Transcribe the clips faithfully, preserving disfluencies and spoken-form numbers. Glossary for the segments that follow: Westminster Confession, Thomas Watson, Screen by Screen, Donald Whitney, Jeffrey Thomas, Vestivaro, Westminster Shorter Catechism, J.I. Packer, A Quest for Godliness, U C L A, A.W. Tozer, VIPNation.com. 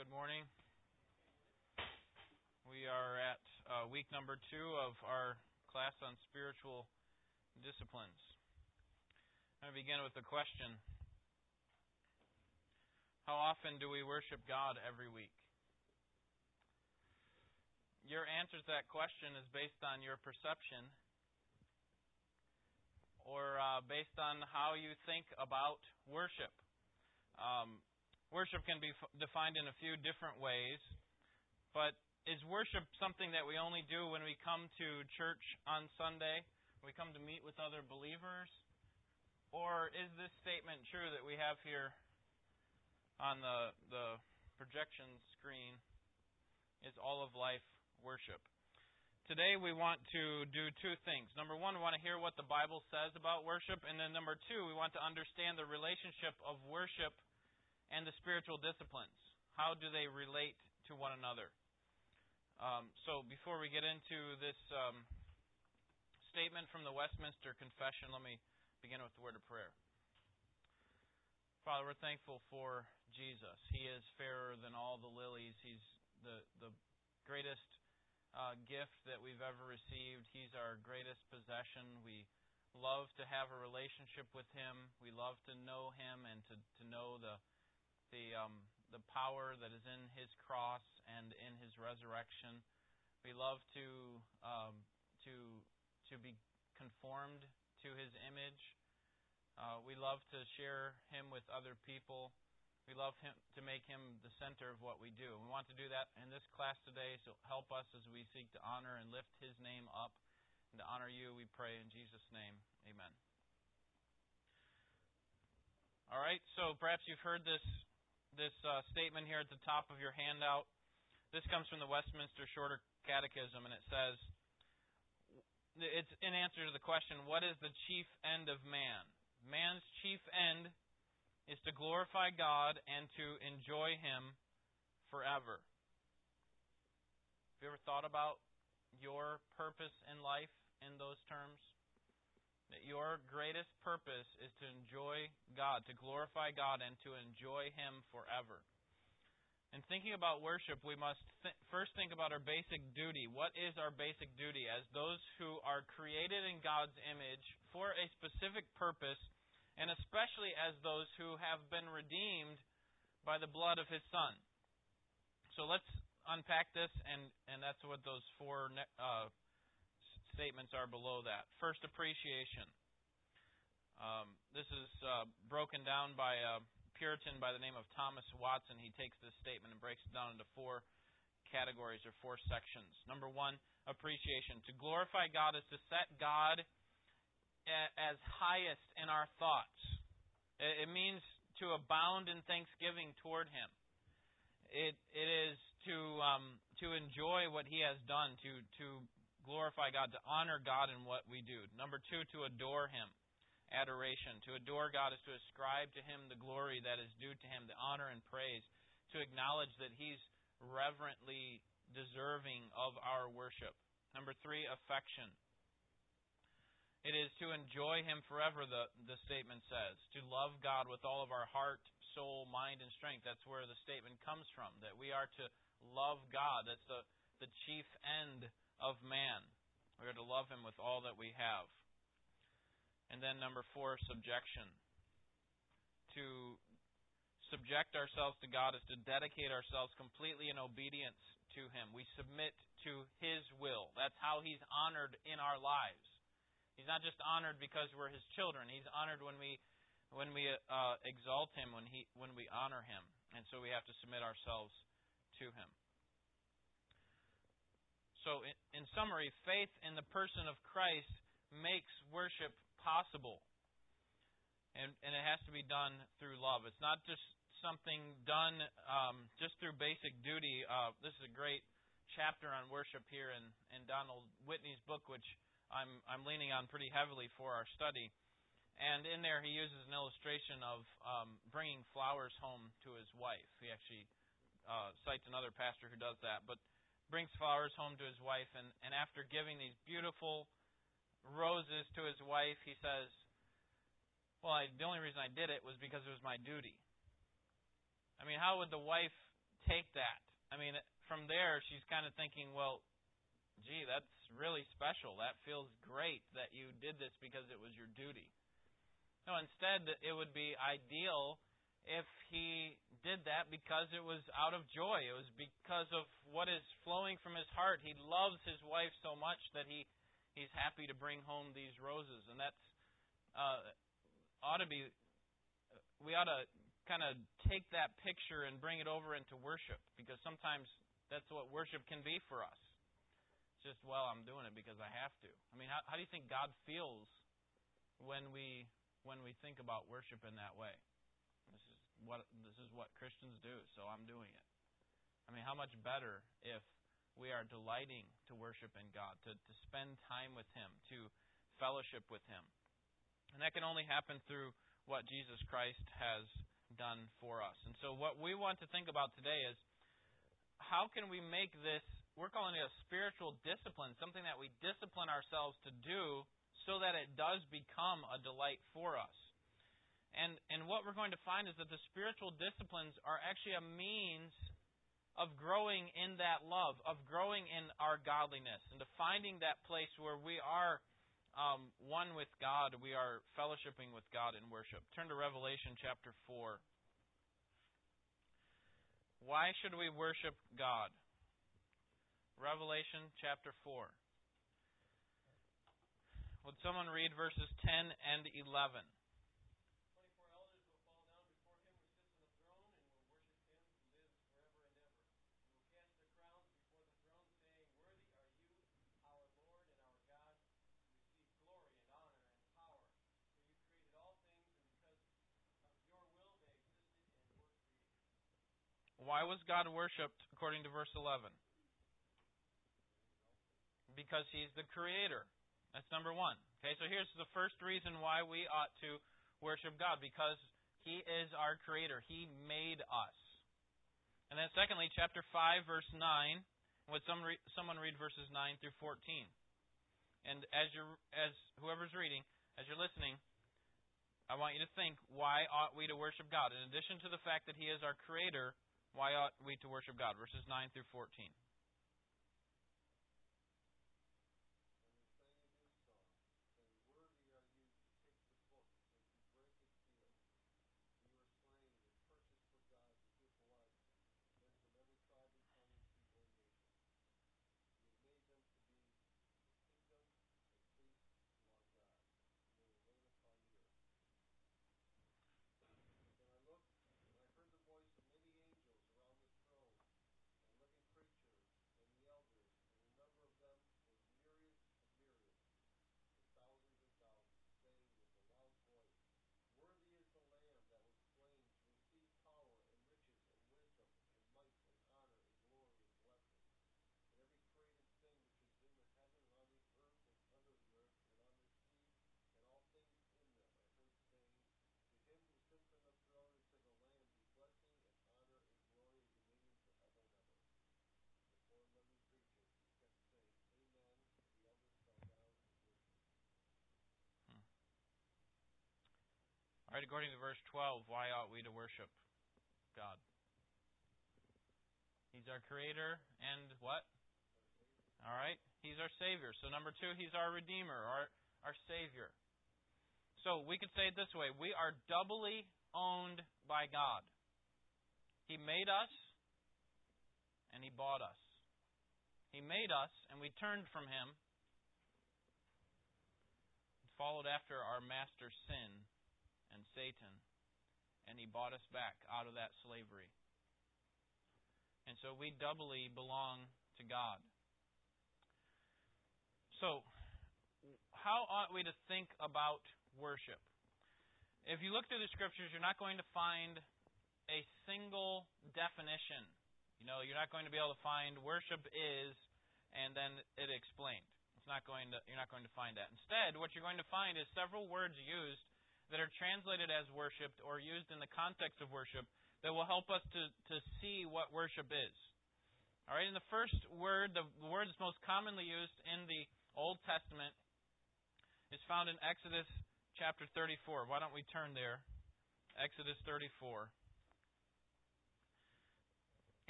Good morning. We are at uh, week number two of our class on spiritual disciplines. I'm going to begin with the question, how often do we worship God every week? Your answer to that question is based on your perception or uh, based on how you think about worship. Um, Worship can be f- defined in a few different ways, but is worship something that we only do when we come to church on Sunday, we come to meet with other believers? Or is this statement true that we have here on the, the projection screen? Is all of life worship? Today we want to do two things. Number one, we want to hear what the Bible says about worship, and then number two, we want to understand the relationship of worship and the spiritual disciplines. How do they relate to one another? Um, so before we get into this um, statement from the Westminster Confession, let me begin with the word of prayer. Father, we're thankful for Jesus. He is fairer than all the lilies. He's the, the greatest uh, gift that we've ever received. He's our greatest possession. We love to have a relationship with Him. We love to know Him and to, to know the The, um, the power that is in His cross and in His resurrection. We love to um, to to be conformed to His image. Uh, we love to share Him with other people. We love Him to make Him the center of what we do. We want to do that in this class today, so help us as we seek to honor and lift His name up. And to honor You, we pray in Jesus' name. Amen. All right, so perhaps you've heard this This uh, statement here at the top of your handout. This comes from the Westminster Shorter Catechism, and it says, it's in answer to the question, what is the chief end of man? Man's chief end is to glorify God and to enjoy Him forever. Have you ever thought about your purpose in life in those terms? That your greatest purpose is to enjoy God, to glorify God, and to enjoy Him forever. In thinking about worship, we must th- first think about our basic duty. What is our basic duty? As those who are created in God's image for a specific purpose, and especially as those who have been redeemed by the blood of His Son. So let's unpack this, and, and that's what those four... Ne- uh, statements are below that. First, appreciation. Um, this is uh, broken down by a Puritan by the name of Thomas Watson. He takes this statement and breaks it down into four categories or four sections. Number one, appreciation. To glorify God is to set God as highest in our thoughts. It means to abound in thanksgiving toward Him. It it is to um, to enjoy what He has done. To to glorify God, to honor God in what we do. Number two, to adore Him. Adoration. To adore God is to ascribe to Him the glory that is due to Him, the honor and praise, to acknowledge that He's reverently deserving of our worship. Number three, affection. It is to enjoy Him forever, the, the statement says. To love God with all of our heart, soul, mind, and strength. That's where the statement comes from, that we are to love God. That's the, the chief end of of man. We are to love Him with all that we have. And then number four, subjection. To subject ourselves to God is to dedicate ourselves completely in obedience to Him. We submit to His will. That's how He's honored in our lives. He's not just honored because we're His children. He's honored when we when we uh, exalt Him, when he when we honor Him. And so we have to submit ourselves to Him. So, in summary, faith in the person of Christ makes worship possible. And, and it has to be done through love. It's not just something done um, just through basic duty. Uh, this is a great chapter on worship here in, in Donald Whitney's book, which I'm, I'm leaning on pretty heavily for our study. And in there, he uses an illustration of um, bringing flowers home to his wife. He actually uh, cites another pastor who does that. But brings flowers home to his wife, and, and after giving these beautiful roses to his wife, he says, well, I, the only reason I did it was because it was my duty. I mean, how would the wife take that. I mean, from there, she's kind of thinking, well, gee, that's really special. That feels great that you did this because it was your duty. No, instead, it would be ideal if he did that because it was out of joy. It was because of what is flowing from his heart. He loves his wife so much that he, he's happy to bring home these roses. And that's uh, ought to be, we ought to kind of take that picture and bring it over into worship, because sometimes that's what worship can be for us. It's just, well, I'm doing it because I have to. I mean, how, how do you think God feels when we when we think about worship in that way? This is what this is what Christians do, so I'm doing it. I mean, how much better if we are delighting to worship in God, to, to spend time with Him, to fellowship with Him. And that can only happen through what Jesus Christ has done for us. And so what we want to think about today is, how can we make this, we're calling it a spiritual discipline, something that we discipline ourselves to do so that it does become a delight for us. And and what we're going to find is that the spiritual disciplines are actually a means of growing in that love, of growing in our godliness, and to finding that place where we are um, one with God, we are fellowshipping with God in worship. Turn to Revelation chapter four. Why should we worship God? Revelation chapter four. Would someone read verses ten and eleven? Why was God worshipped according to verse eleven? Because He's the Creator. That's number one. Okay, so here's the first reason why we ought to worship God. Because He is our Creator. He made us. And then secondly, chapter five, verse nine. Would some re- someone read verses nine through fourteen? And as you're, as whoever's reading, as you're listening, I want you to think, why ought we to worship God? In addition to the fact that He is our Creator, why ought we to worship God? Verses nine through fourteen. All right, according to verse twelve, why ought we to worship God? He's our Creator and what? All right, He's our Savior. So number two, He's our Redeemer, our, our Savior. So we could say it this way. We are doubly owned by God. He made us and He bought us. He made us and we turned from Him, followed after our master sin and Satan, and He bought us back out of that slavery. And so we doubly belong to God. So, how ought we to think about worship? If you look through the Scriptures, you're not going to find a single definition. You know, you're not going to be able to find worship is, and then it explained. It's not going to, you're not going to find that. Instead, what you're going to find is several words used that are translated as worshipped or used in the context of worship that will help us to, to see what worship is. All right, and the first word, the word that's most commonly used in the Old Testament is found in Exodus chapter thirty-four. Why don't we turn there? Exodus thirty-four.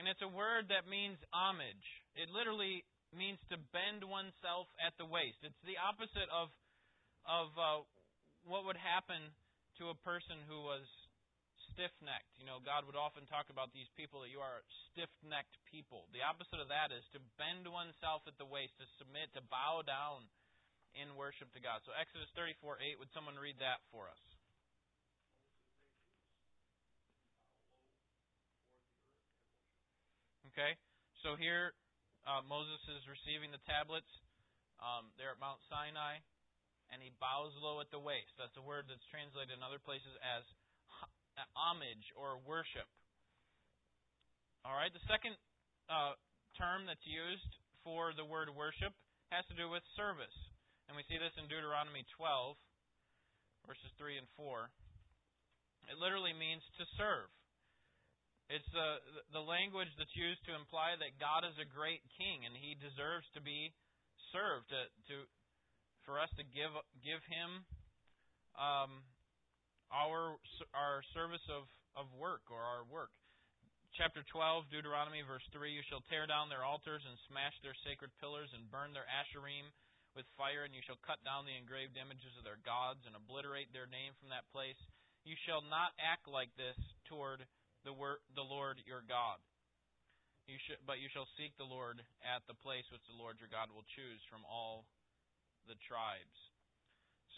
And it's a word that means homage. It literally means to bend oneself at the waist. It's the opposite of of uh, what would happen to a person who was stiff-necked. You know, God would often talk about these people that you are stiff-necked people. The opposite of that is to bend oneself at the waist, to submit, to bow down in worship to God. So Exodus thirty-four eight, would someone read that for us? Okay, so here uh, Moses is receiving the tablets. Um, they're at Mount Sinai, and he bows low at the waist. That's a word that's translated in other places as homage or worship. All right, the second uh, term that's used for the word worship has to do with service. And we see this in Deuteronomy twelve, verses three and four. It literally means to serve. It's the, the language that's used to imply that God is a great king and he deserves to be served, to, to for us to give give him um, our our service of, of work or our work. Chapter twelve, Deuteronomy, verse three, you shall tear down their altars and smash their sacred pillars and burn their asherim with fire, and you shall cut down the engraved images of their gods and obliterate their name from that place. You shall not act like this toward The, word, the Lord your God. You sh- but you shall seek the Lord at the place which the Lord your God will choose from all the tribes.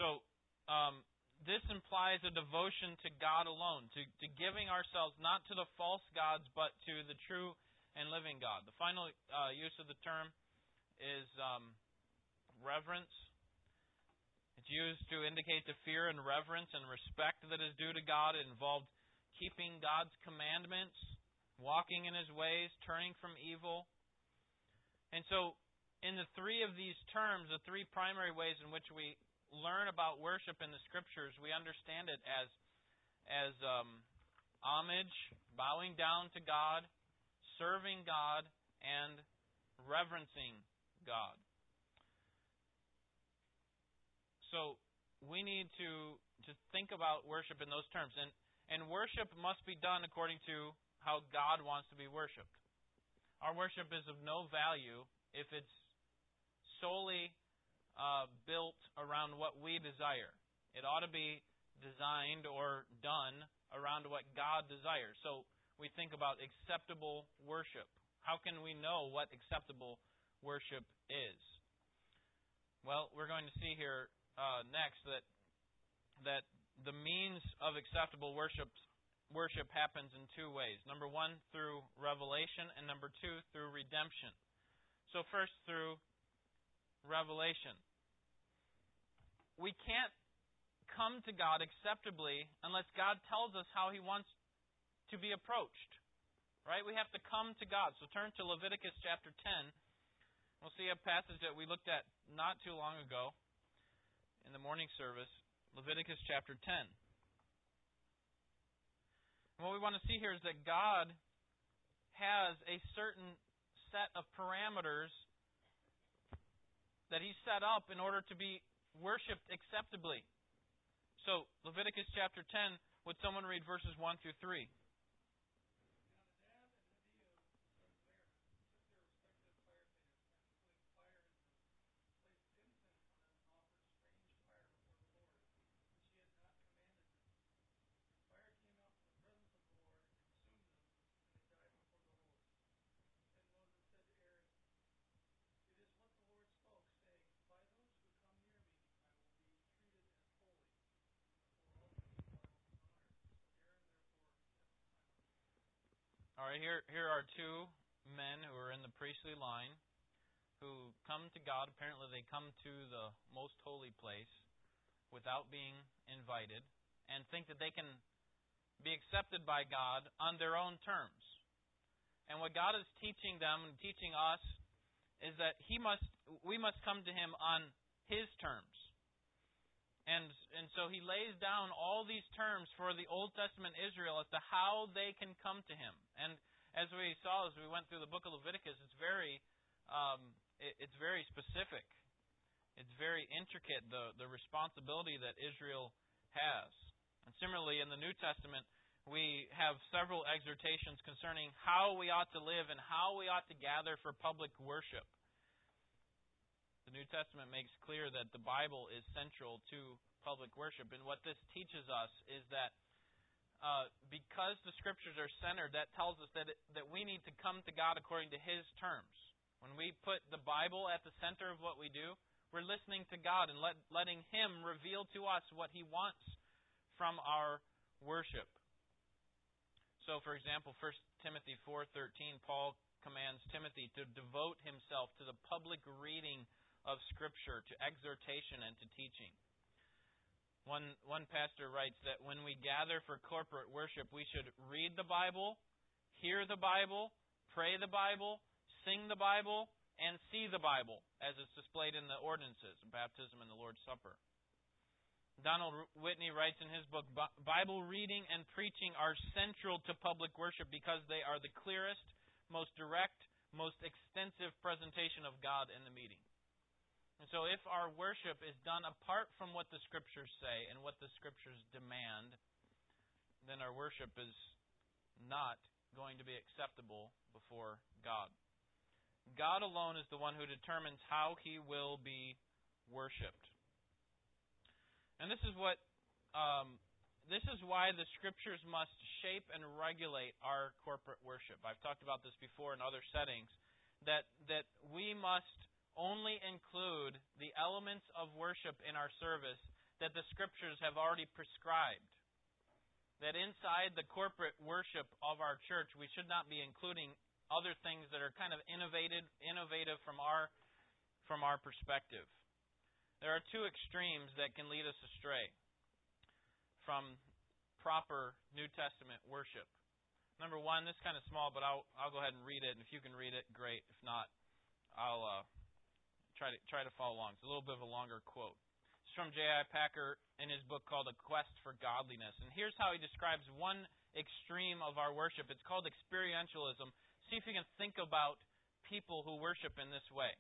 So um, this implies a devotion to God alone, to, to giving ourselves not to the false gods, but to the true and living God. The final uh, use of the term is um, reverence. It's used to indicate the fear and reverence and respect that is due to God. It involved keeping God's commandments, walking in His ways, turning from evil. And so, in the three of these terms, the three primary ways in which we learn about worship in the Scriptures, we understand it as as um, homage, bowing down to God, serving God, and reverencing God. So, we need to, to think about worship in those terms. And And worship must be done according to how God wants to be worshipped. Our worship is of no value if it's solely uh, built around what we desire. It ought to be designed or done around what God desires. So we think about acceptable worship. How can we know what acceptable worship is? Well, we're going to see here uh, next that that the means of acceptable worship worship happens in two ways. Number one, through revelation, and number two, through redemption. So first, through revelation. We can't come to God acceptably unless God tells us how He wants to be approached. Right? We have to come to God. So turn to Leviticus chapter ten. We'll see a passage that we looked at not too long ago in the morning service. Leviticus chapter ten. And what we want to see here is that God has a certain set of parameters that He set up in order to be worshipped acceptably. So, Leviticus chapter ten, would someone read verses one through three? All right, here here are two men who are in the priestly line who come to God. Apparently they come to the most holy place without being invited and think that they can be accepted by God on their own terms. And what God is teaching them and teaching us is that he must we must come to Him on His terms. And and so He lays down all these terms for the Old Testament Israel as to how they can come to Him. And as we saw as we went through the book of Leviticus, it's very um, it, it's very specific. It's very intricate, the, the responsibility that Israel has. And similarly, in the New Testament, we have several exhortations concerning how we ought to live and how we ought to gather for public worship. The New Testament makes clear that the Bible is central to public worship. And what this teaches us is that uh, because the Scriptures are centered, that tells us that, it, that we need to come to God according to His terms. When we put the Bible at the center of what we do, we're listening to God and let, letting Him reveal to us what He wants from our worship. So, for example, First Timothy four thirteen, Paul commands Timothy to devote himself to the public reading of Scripture, to exhortation and to teaching. One, one pastor writes that when we gather for corporate worship, we should read the Bible, hear the Bible, pray the Bible, sing the Bible, and see the Bible as it's displayed in the ordinances, baptism and the Lord's Supper. Donald Whitney writes in his book, Bible reading and preaching are central to public worship because they are the clearest, most direct, most extensive presentation of God in the meeting. And so if our worship is done apart from what the Scriptures say and what the Scriptures demand, then our worship is not going to be acceptable before God. God alone is the one who determines how He will be worshipped. And this is what, um, this is why the Scriptures must shape and regulate our corporate worship. I've talked about this before in other settings, that that we must only include the elements of worship in our service that the Scriptures have already prescribed. That inside the corporate worship of our church, we should not be including other things that are kind of innovative, innovative from our from our perspective. There are two extremes that can lead us astray from proper New Testament worship. Number one, this is kind of small, but I'll I'll go ahead and read it, and if you can read it, great. If not, I'll uh, try to try to follow along. It's a little bit of a longer quote. It's from J I Packer in his book called A Quest for Godliness, and here's how he describes one extreme of our worship. It's called experientialism. See if you can think about people who worship in this way.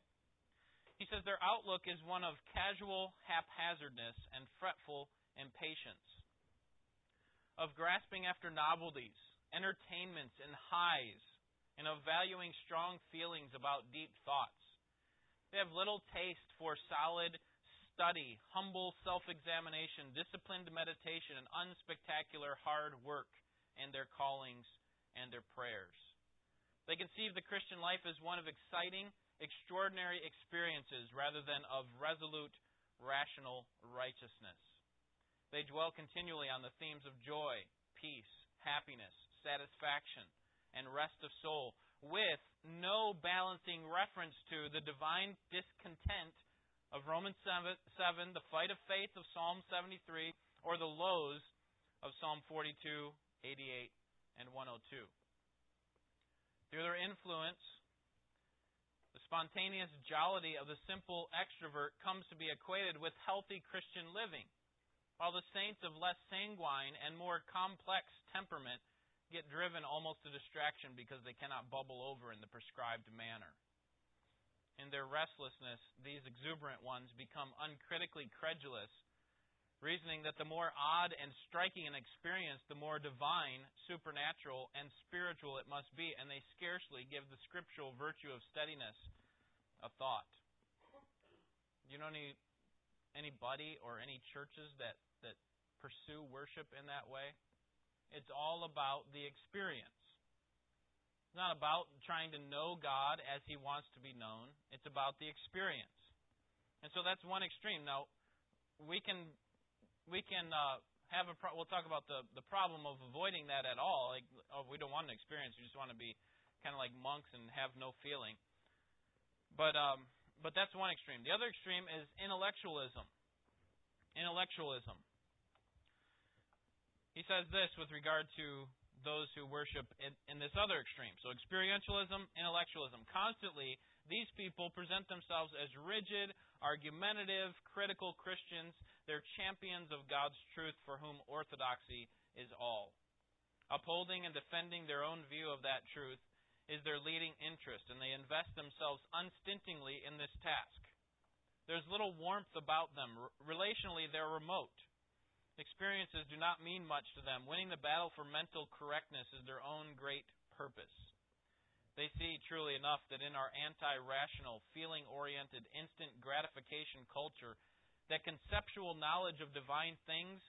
He says their outlook is one of casual haphazardness and fretful impatience, of grasping after novelties, entertainments, and highs, and of valuing strong feelings about deep thoughts. They have little taste for solid study, humble self-examination, disciplined meditation, and unspectacular hard work in their callings and their prayers. They conceive the Christian life as one of exciting, extraordinary experiences rather than of resolute, rational righteousness. They dwell continually on the themes of joy, peace, happiness, satisfaction, and rest of soul, with no balancing reference to the divine discontent of Romans seven, the fight of faith of Psalm seventy-three, or the lows of Psalm forty-two, eighty-eight, and one oh two. Through their influence, the spontaneous jollity of the simple extrovert comes to be equated with healthy Christian living, while the saints of less sanguine and more complex temperament get driven almost to distraction because they cannot bubble over in the prescribed manner. In their restlessness, these exuberant ones become uncritically credulous, reasoning that the more odd and striking an experience, the more divine, supernatural, and spiritual it must be, and they scarcely give the scriptural virtue of steadiness a thought. Do you know any anybody or any churches that, that pursue worship in that way? It's all about the experience. It's not about trying to know God as He wants to be known. It's about the experience. And so that's one extreme. Now, we can... We can uh, have a. Pro- we'll talk about the, the problem of avoiding that at all. Like, oh, we don't want an experience. We just want to be kind of like monks and have no feeling. But um, but that's one extreme. The other extreme is intellectualism. Intellectualism. He says this with regard to those who worship in, in this other extreme. So experientialism, intellectualism. Constantly, these people present themselves as rigid, argumentative, critical Christians. They're champions of God's truth for whom orthodoxy is all. Upholding and defending their own view of that truth is their leading interest, and they invest themselves unstintingly in this task. There's little warmth about them. Relationally, they're remote. Experiences do not mean much to them. Winning the battle for mental correctness is their own great purpose. They see, truly enough, that in our anti-rational, feeling-oriented, instant gratification culture, that conceptual knowledge of divine things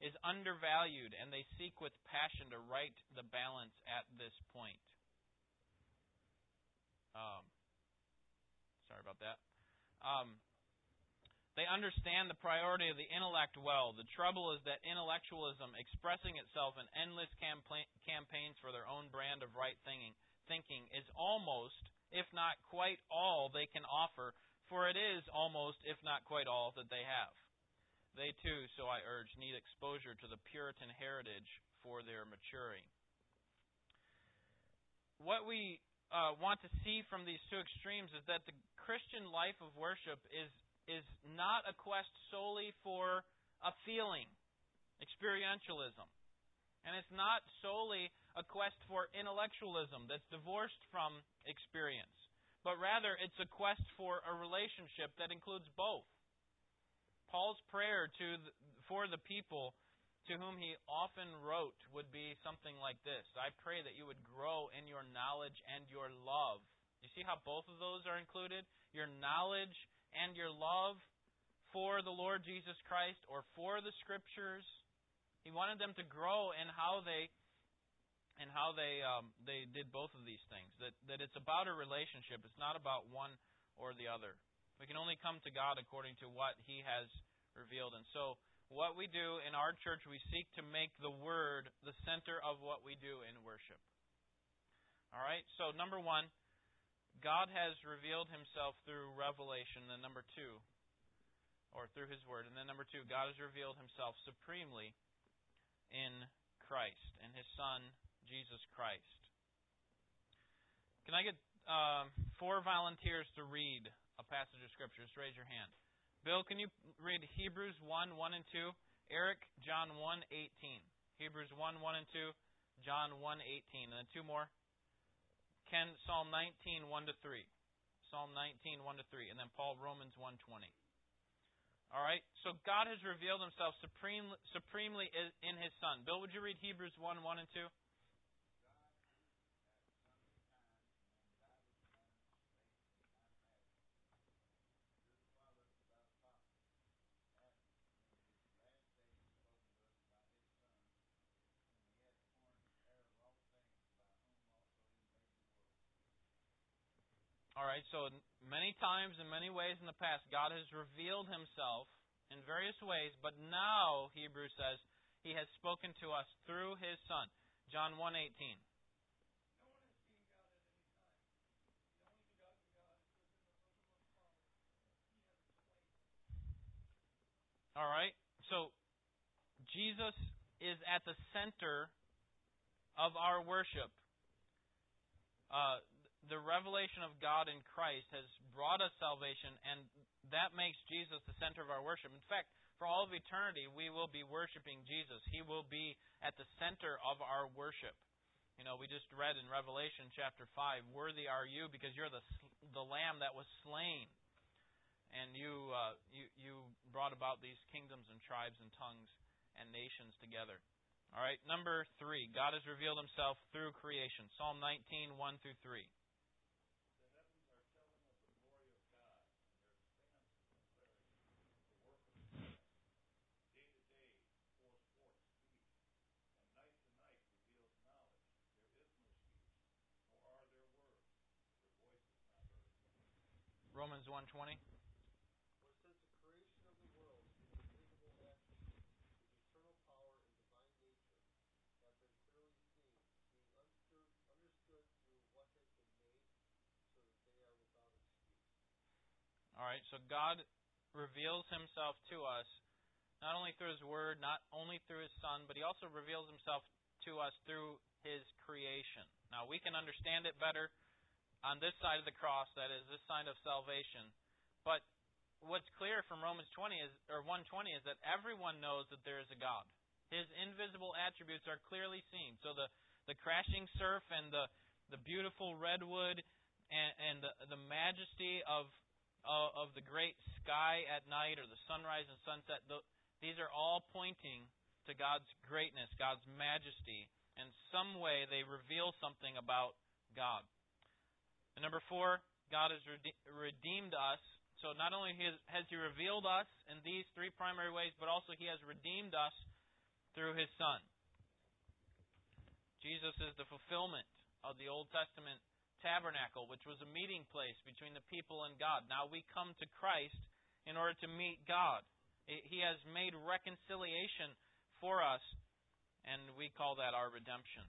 is undervalued, and they seek with passion to right the balance at this point. Um, sorry about that. Um, they understand the priority of the intellect well. The trouble is that intellectualism, expressing itself in endless campa- campaigns for their own brand of right thinking, thinking is almost, if not quite all, they can offer, for it is almost, if not quite all, that they have. They too, so I urge, need exposure to the Puritan heritage for their maturing. What we uh, want to see from these two extremes is that the Christian life of worship is, is not a quest solely for a feeling, experientialism. And it's not solely a quest for intellectualism that's divorced from experience. But rather, it's a quest for a relationship that includes both. Paul's prayer to the, for the people to whom he often wrote would be something like this. I pray that you would grow in your knowledge and your love. You see how both of those are included? Your knowledge and your love for the Lord Jesus Christ or for the Scriptures. He wanted them to grow in how they and how they um, they did both of these things. That that it's about a relationship. It's not about one or the other. We can only come to God according to what He has revealed. And so what we do in our church, we seek to make the Word the center of what we do in worship. All right? So number one, God has revealed Himself through revelation. Then number two, or through His Word. And then number two, God has revealed Himself supremely in Christ, in His Son, Jesus Christ. Can I get uh, four volunteers to read a passage of Scripture? Just raise your hand. Bill, can you read Hebrews one, one and two? Eric, John one, eighteen. Hebrews one, one and two. John one, eighteen. And then two more. Ken, Psalm nineteen, one to three. Psalm nineteen, one to three. And then Paul, Romans one, twenty. All right? So God has revealed Himself supreme, supremely in His Son. Bill, would you read Hebrews one, one and two? All right, so many times in many ways in the past, God has revealed Himself in various ways, but now, Hebrews says, He has spoken to us through His Son. John one, eighteen. No one has seen God at any time. The only begotten God who is in the bosom of the Father, He has explained. All right, so Jesus is at the center of our worship. Uh, the revelation of God in Christ has brought us salvation, and that makes Jesus the center of our worship. In fact, for all of eternity, we will be worshiping Jesus. He will be at the center of our worship. You know, we just read in Revelation chapter five, worthy are you because you're the the Lamb that was slain, and you uh, you you brought about these kingdoms and tribes and tongues and nations together. All right, number three, God has revealed Himself through creation. Psalm nineteen, one through three. The heavens are telling of the glory of God, and their expanse is declaring the work of His hands. Day to day pours forth speech, and night to night reveals knowledge. There is no speech, nor are there words. Their voice is not heard. Romans one twenty. All right, so God reveals Himself to us not only through His Word, not only through His Son, but He also reveals Himself to us through His creation. Now, we can understand it better on this side of the cross, that is, this side of salvation. But what's clear from Romans twenty is, or one twenty is that everyone knows that there is a God. His invisible attributes are clearly seen. So the, the crashing surf and the, the beautiful redwood and, and the, the majesty of... of the great sky at night or the sunrise and sunset, These are all pointing to God's greatness, God's majesty. In some way, they reveal something about God. And number four, God has redeemed us. So not only has He revealed us in these three primary ways, but also He has redeemed us through His Son. Jesus is the fulfillment of the Old Testament tabernacle, which was a meeting place between the people and God. Now we come to Christ in order to meet God. He has made reconciliation for us, and we call that our redemption.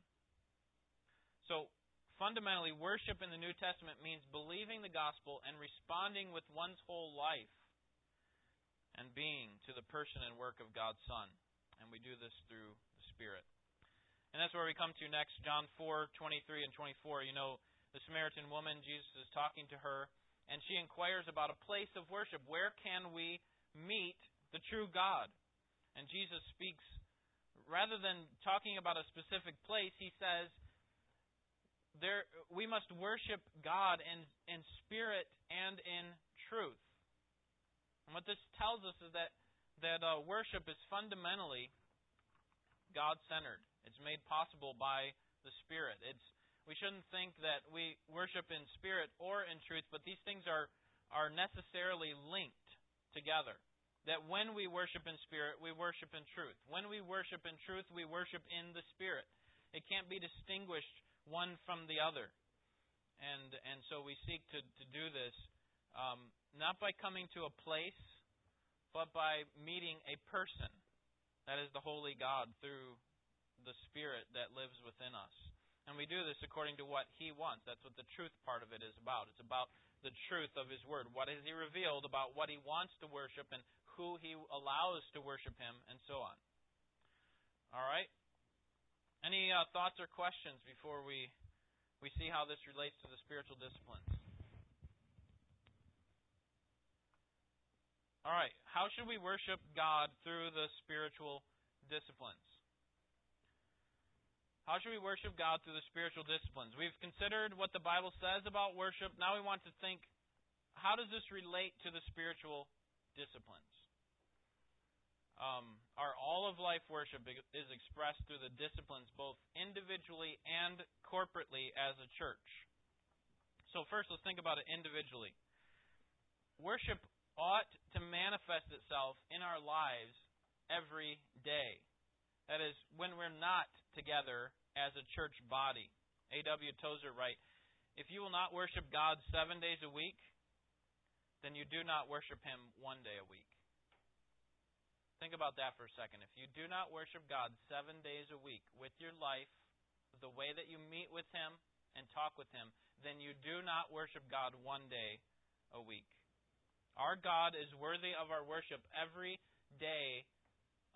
So, fundamentally, worship in the New Testament means believing the gospel and responding with one's whole life and being to the person and work of God's Son. And we do this through the Spirit. And that's where we come to next, John four, twenty-three and twenty-four. You know, the Samaritan woman, Jesus is talking to her, and she inquires about a place of worship. Where can we meet the true God? And Jesus speaks, rather than talking about a specific place, He says, There, we must worship God in, in spirit and in truth. And what this tells us is that, that uh, worship is fundamentally God-centered. It's made possible by the Spirit. It's, we shouldn't think that we worship in spirit or in truth, but these things are, are necessarily linked together. That when we worship in spirit, we worship in truth. When we worship in truth, we worship in the Spirit. It can't be distinguished one from the other. And and so we seek to, to do this, um, not by coming to a place, but by meeting a person. That is the Holy God through the Spirit that lives within us. And we do this according to what He wants. That's what the truth part of it is about. It's about the truth of His Word. What has He revealed about what He wants to worship and who He allows to worship Him and so on. All right? Any uh, thoughts or questions before we we see how this relates to the spiritual disciplines? All right. How should we worship God through the spiritual disciplines? How should we worship God through the spiritual disciplines? We've considered what the Bible says about worship. Now we want to think, how does this relate to the spiritual disciplines? Um, our all-of-life worship is expressed through the disciplines both individually and corporately as a church. So first, let's think about it individually. Worship ought to manifest itself in our lives every day. That is, when we're not together as a church body. A W Tozer writes, "If you will not worship God seven days a week, then you do not worship Him one day a week." Think about that for a second. If you do not worship God seven days a week with your life, the way that you meet with Him and talk with Him, then you do not worship God one day a week. Our God is worthy of our worship every day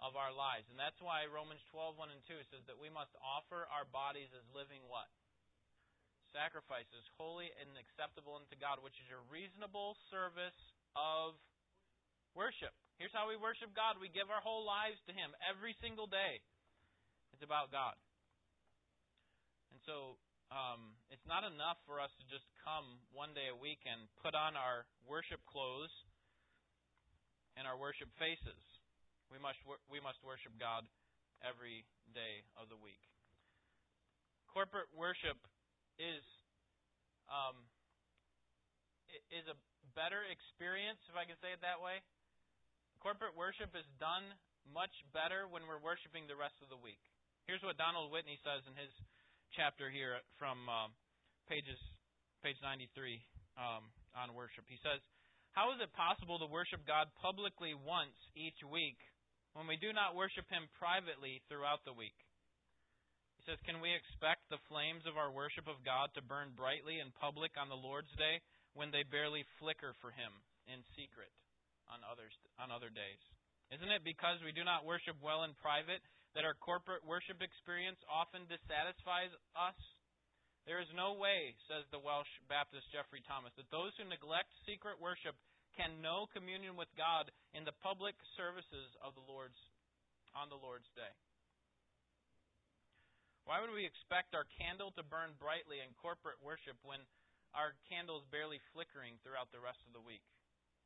of our lives. And that's why Romans twelve, one and two says that we must offer our bodies as living what? Sacrifices, holy and acceptable unto God, which is a reasonable service of worship. Here's how we worship God. We give our whole lives to Him every single day. It's about God. And so um, it's not enough for us to just come one day a week and put on our worship clothes and our worship faces. We must we must worship God every day of the week. Corporate worship is um, is a better experience, if I can say it that way. Corporate worship is done much better when we're worshiping the rest of the week. Here's what Donald Whitney says in his chapter here from um, pages page ninety-three um, on worship. He says, "How is it possible to worship God publicly once each week when we do not worship Him privately throughout the week?" He says, "Can we expect the flames of our worship of God to burn brightly in public on the Lord's Day when they barely flicker for Him in secret on others on other days? Isn't it because we do not worship well in private that our corporate worship experience often dissatisfies us? There is no way," says the Welsh Baptist Jeffrey Thomas, "that those who neglect secret worship can know communion with God in the public services of the Lord's on the Lord's Day." Why would we expect our candle to burn brightly in corporate worship when our candle is barely flickering throughout the rest of the week?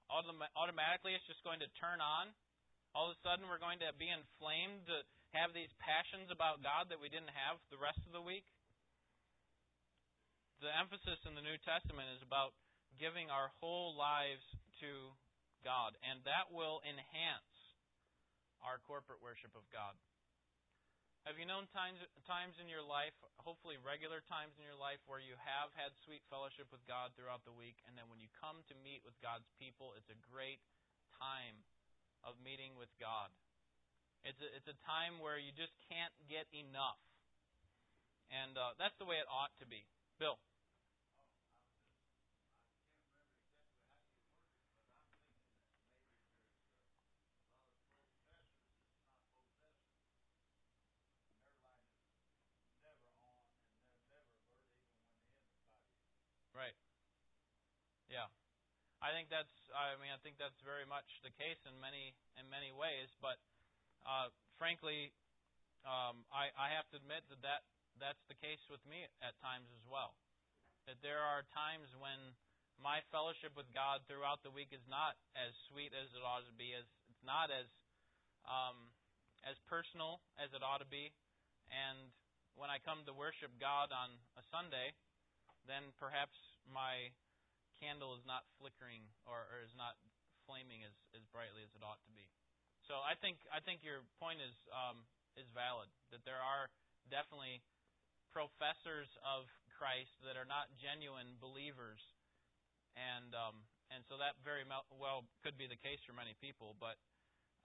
Automatically, it's just going to turn on all of a sudden we're going to be inflamed to have these passions about God that we didn't have the rest of the week? The emphasis in the New Testament is about giving our whole lives to God, and that will enhance our corporate worship of God. Have you known times times in your life, hopefully regular times in your life, where you have had sweet fellowship with God throughout the week, and then when you come to meet with God's people, it's a great time of meeting with God. It's a, it's a time where you just can't get enough. And uh, that's the way it ought to be. Bill. Right. Yeah. I think that's I mean I think that's very much the case in many in many ways, but uh, frankly um, I I have to admit that, that that's the case with me at times as well. That there are times when my fellowship with God throughout the week is not as sweet as it ought to be, as it's not as um, as personal as it ought to be, and when I come to worship God on a Sunday, then perhaps my candle is not flickering or, or is not flaming as, as brightly as it ought to be. So I think I think your point is um, is valid, that there are definitely professors of Christ that are not genuine believers, and um, and so that very well could be the case for many people. But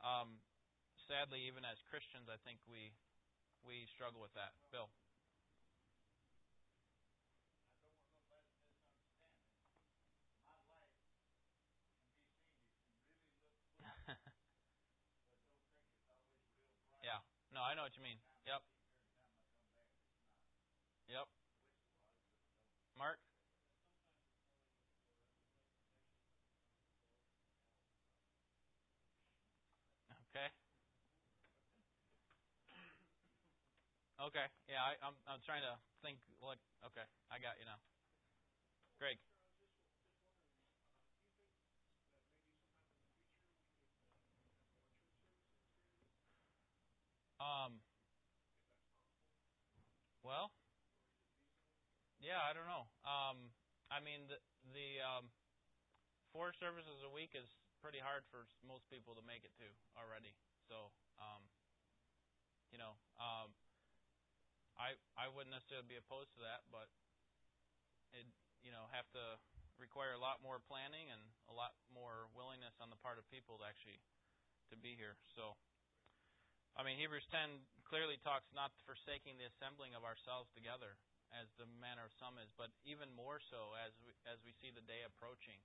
um, sadly, even as Christians, I think we we struggle with that. Bill. Yeah. No, I know what you mean. Yep. Yep. Mark? Okay. Okay. Yeah, I, I'm I'm trying to think like okay, I got you now. Greg. Um. Well. Yeah, I don't know. Um. I mean, the the um, four services a week is pretty hard for most people to make it to already. So, um, you know, um, I I wouldn't necessarily be opposed to that, but it you know have to require a lot more planning and a lot more willingness on the part of people to actually to be here. So. I mean, Hebrews ten clearly talks not forsaking the assembling of ourselves together, as the manner of some is, but even more so as we, as we see the day approaching.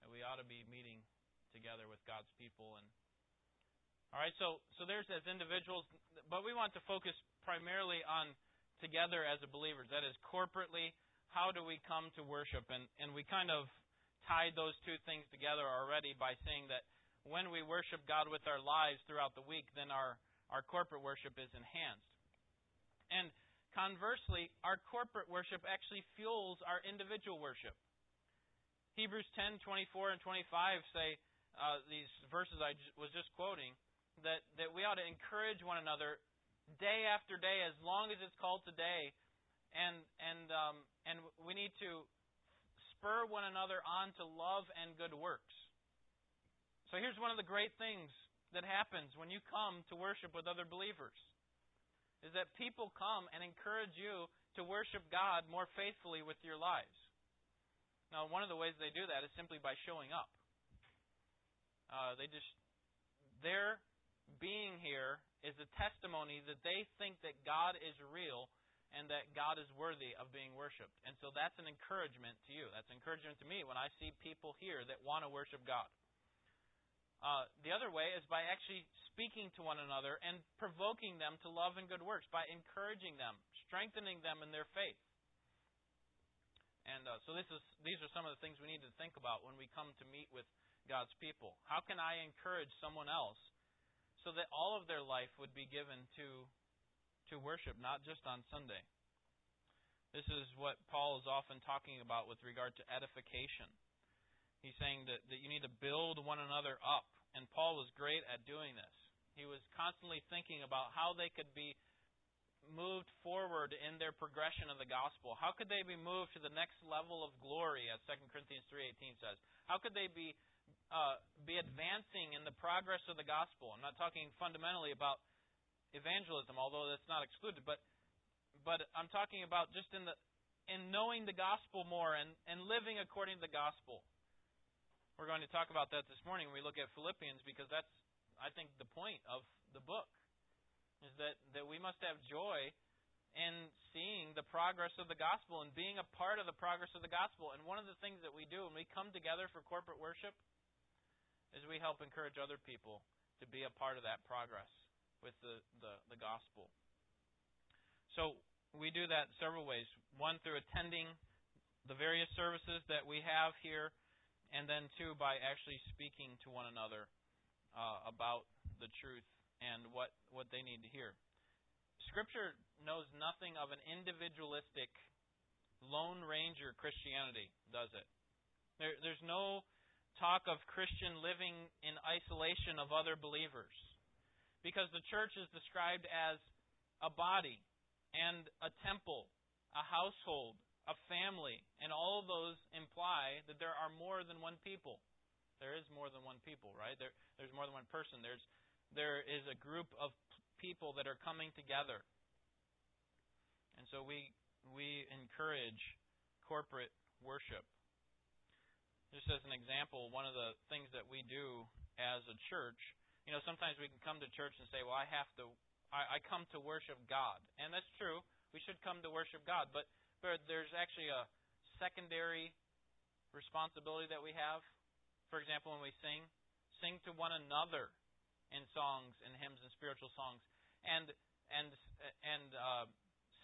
And we ought to be meeting together with God's people. And all right, so so there's as individuals, but we want to focus primarily on together as a believers. That is, corporately, how do we come to worship? And, and we kind of tied those two things together already by saying that when we worship God with our lives throughout the week, then our Our corporate worship is enhanced. And conversely, our corporate worship actually fuels our individual worship. Hebrews ten, twenty-four and twenty-five say, uh, these verses I j- was just quoting, that, that we ought to encourage one another day after day, as long as it's called today. And, and, um, and we need to spur one another on to love and good works. So here's one of the great things that happens when you come to worship with other believers, is that people come and encourage you to worship God more faithfully with your lives. Now, one of the ways they do that is simply by showing up. Uh, they just, their being here is a testimony that they think that God is real and that God is worthy of being worshipped. And so that's an encouragement to you. That's encouragement to me when I see people here that want to worship God. Uh, the other way is by actually speaking to one another and provoking them to love and good works, by encouraging them, strengthening them in their faith. And uh, so this is these are some of the things we need to think about when we come to meet with God's people. How can I encourage someone else so that all of their life would be given to, to worship, not just on Sunday? This is what Paul is often talking about with regard to edification. He's saying that, that you need to build one another up. And Paul was great at doing this. He was constantly thinking about how they could be moved forward in their progression of the gospel. How could they be moved to the next level of glory, as Second Corinthians three eighteen says? How could they be uh, be advancing in the progress of the gospel? I'm not talking fundamentally about evangelism, although that's not excluded, but but I'm talking about just in the in knowing the gospel more and, and living according to the gospel. We're going to talk about that this morning when we look at Philippians, because that's, I think, the point of the book, is that, that we must have joy in seeing the progress of the gospel and being a part of the progress of the gospel. And one of the things that we do when we come together for corporate worship is we help encourage other people to be a part of that progress with the, the, the gospel. So we do that several ways. One, through attending the various services that we have here, and then two, by actually speaking to one another uh, about the truth and what, what they need to hear. Scripture knows nothing of an individualistic Lone Ranger Christianity, does it? There, there's no talk of Christian living in isolation of other believers, because the church is described as a body and a temple, a household, a family, and all of those imply that there are more than one people. There is more than one people, right? There, there's more than one person. There's there is a group of people that are coming together. And so we we encourage corporate worship. Just as an example, one of the things that we do as a church, you know, sometimes we can come to church and say, well, I have to, I, I come to worship God. And that's true. We should come to worship God. But, but there's actually a secondary responsibility that we have. For example, when we sing, sing to one another in songs and hymns and spiritual songs, and and and uh,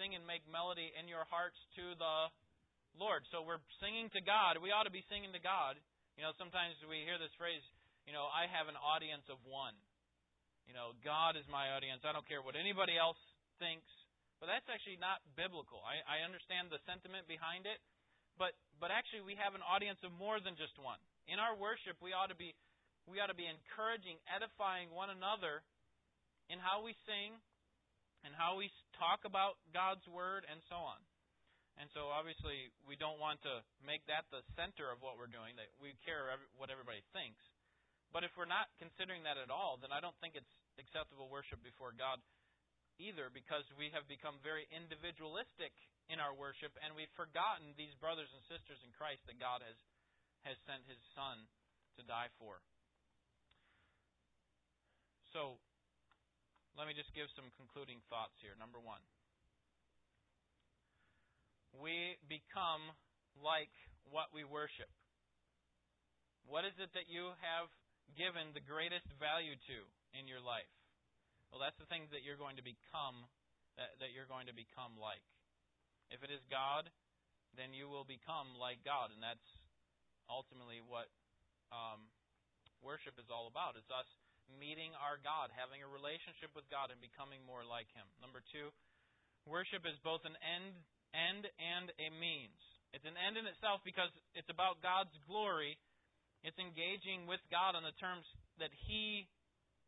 sing and make melody in your hearts to the Lord. So we're singing to God. We ought to be singing to God. You know, sometimes we hear this phrase, you know, I have an audience of one. You know, God is my audience. I don't care what anybody else thinks. But that's actually not biblical. I, I understand the sentiment behind it, but but actually we have an audience of more than just one. In our worship, we ought to be. We ought to be encouraging, edifying one another in how we sing and how we talk about God's Word and so on. And so obviously we don't want to make that the center of what we're doing, that we care what everybody thinks. But if we're not considering that at all, then I don't think it's acceptable worship before God either, because we have become very individualistic in our worship and we've forgotten these brothers and sisters in Christ that God has, has sent His Son to die for. So, let me just give some concluding thoughts here. Number one, we become like what we worship. What is it that you have given the greatest value to in your life? Well, that's the thing that you're going to become, that, that you're going to become like. If it is God, then you will become like God, and that's ultimately what um, worship is all about. It's us meeting our God, having a relationship with God, and becoming more like Him. Number two, worship is both an end, end and a means. It's an end in itself because it's about God's glory. It's engaging with God on the terms that He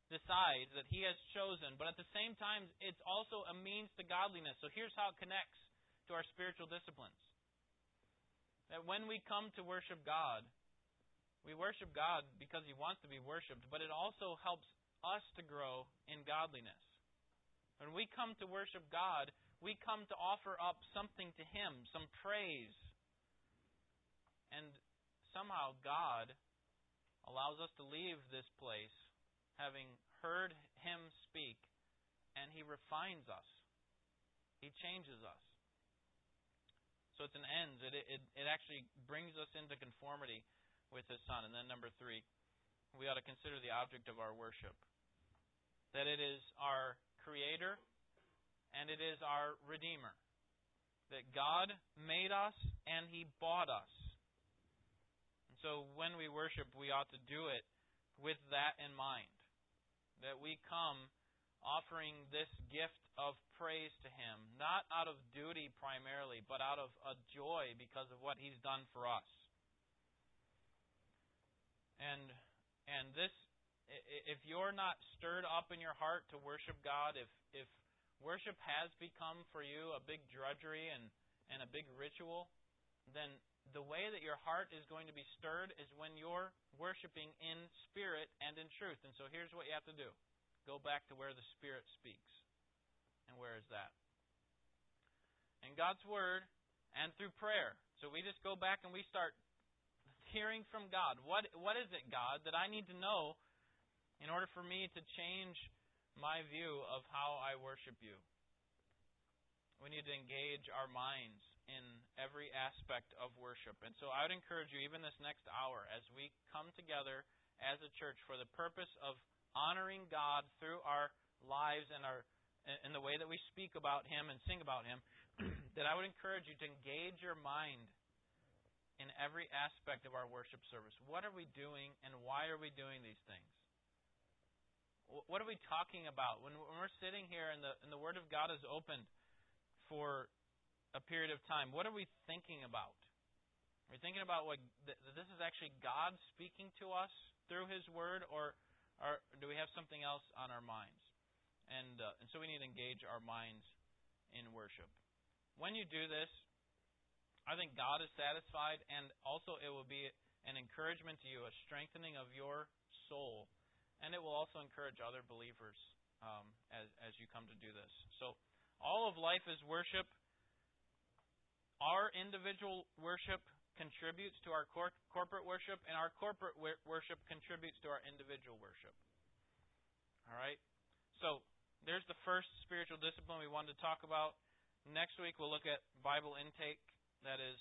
decides, that He has chosen. But at the same time, it's also a means to godliness. So here's how it connects to our spiritual disciplines. That when we come to worship God, we worship God because He wants to be worshipped, but it also helps us to grow in godliness. When we come to worship God, we come to offer up something to Him, some praise. And somehow God allows us to leave this place having heard Him speak, and He refines us. He changes us. So it's an end. It, it, it actually brings us into conformity with His Son. And then number three, we ought to consider the object of our worship. That it is our Creator and it is our Redeemer. That God made us and He bought us. And so when we worship, we ought to do it with that in mind. That we come offering this gift of praise to Him, not out of duty primarily, but out of a joy because of what He's done for us. And and this If you're not stirred up in your heart to worship God, if if worship has become for you a big drudgery and, and a big ritual, then the way that your heart is going to be stirred is when you're worshiping in spirit and in truth. And so here's what you have to do. Go back to where the Spirit speaks. And where is that? In God's Word and through prayer. So we just go back and we start hearing from God. What What is it, God, that I need to know in order for me to change my view of how I worship you? We need to engage our minds in every aspect of worship. And so I would encourage you, even this next hour, as we come together as a church for the purpose of honoring God through our lives and our in the way that we speak about Him and sing about Him, that I would encourage you to engage your mind in every aspect of our worship service. What are we doing and why are we doing these things? What are we talking about? When we're sitting here and the, and the Word of God is opened for a period of time, what are we thinking about? Are we thinking about what th- this is actually God speaking to us through His Word, or, or do we have something else on our minds? And, uh, and so we need to engage our minds in worship. When you do this, I think God is satisfied, and also it will be an encouragement to you, a strengthening of your soul. And it will also encourage other believers um, as, as you come to do this. So all of life is worship. Our individual worship contributes to our cor- corporate worship, and our corporate wor- worship contributes to our individual worship. All right? So there's the first spiritual discipline we wanted to talk about. Next week we'll look at Bible intake. That is,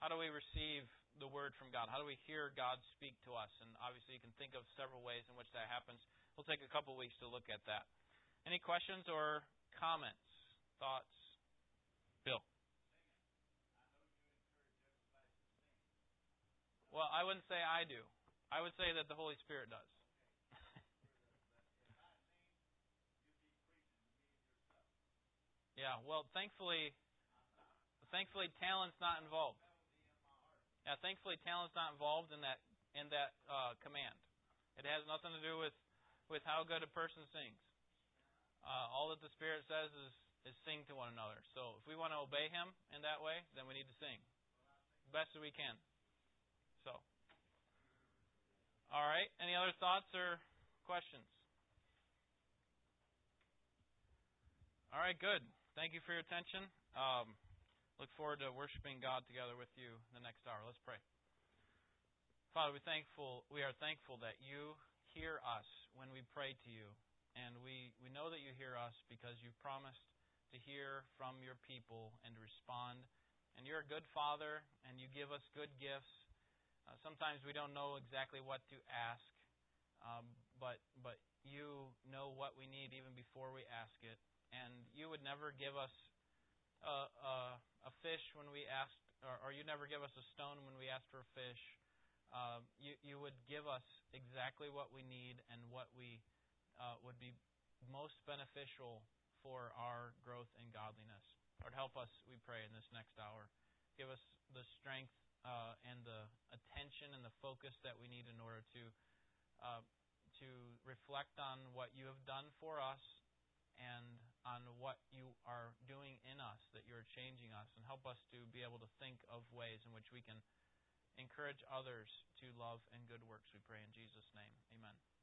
how do we receive the Word from God? How do we hear God speak to us? And obviously you can think of several ways in which that happens. We'll take a couple weeks to look at that. Any questions or comments, thoughts? Bill? Well, I wouldn't say I do. I would say that the Holy Spirit does. Yeah, well, thankfully, thankfully talent's not involved. Now, thankfully, talent's not involved in that in that uh, command. It has nothing to do with, with how good a person sings. Uh, all that the Spirit says is, is sing to one another. So if we want to obey Him in that way, then we need to sing best that we can. So, all right. Any other thoughts or questions? All right, good. Thank you for your attention. Um, Look forward to worshiping God together with you the next hour. Let's pray. Father, we thankful. We are thankful that you hear us when we pray to you. And we, we know that you hear us because you promised to hear from your people and to respond. And you're a good Father, and you give us good gifts. Uh, sometimes we don't know exactly what to ask, um, but but you know what we need even before we ask it. And you would never give us Uh, uh, a fish when we asked, or, or you never give us a stone when we asked for a fish. Uh, you, you would give us exactly what we need and what we uh, would be most beneficial for our growth in godliness. Lord, help us, we pray, in this next hour. Give us the strength uh, and the attention and the focus that we need in order to uh, to reflect on what you have done for us, and on what you are doing in us, that you're changing us, and help us to be able to think of ways in which we can encourage others to love and good works, we pray in Jesus' name. Amen.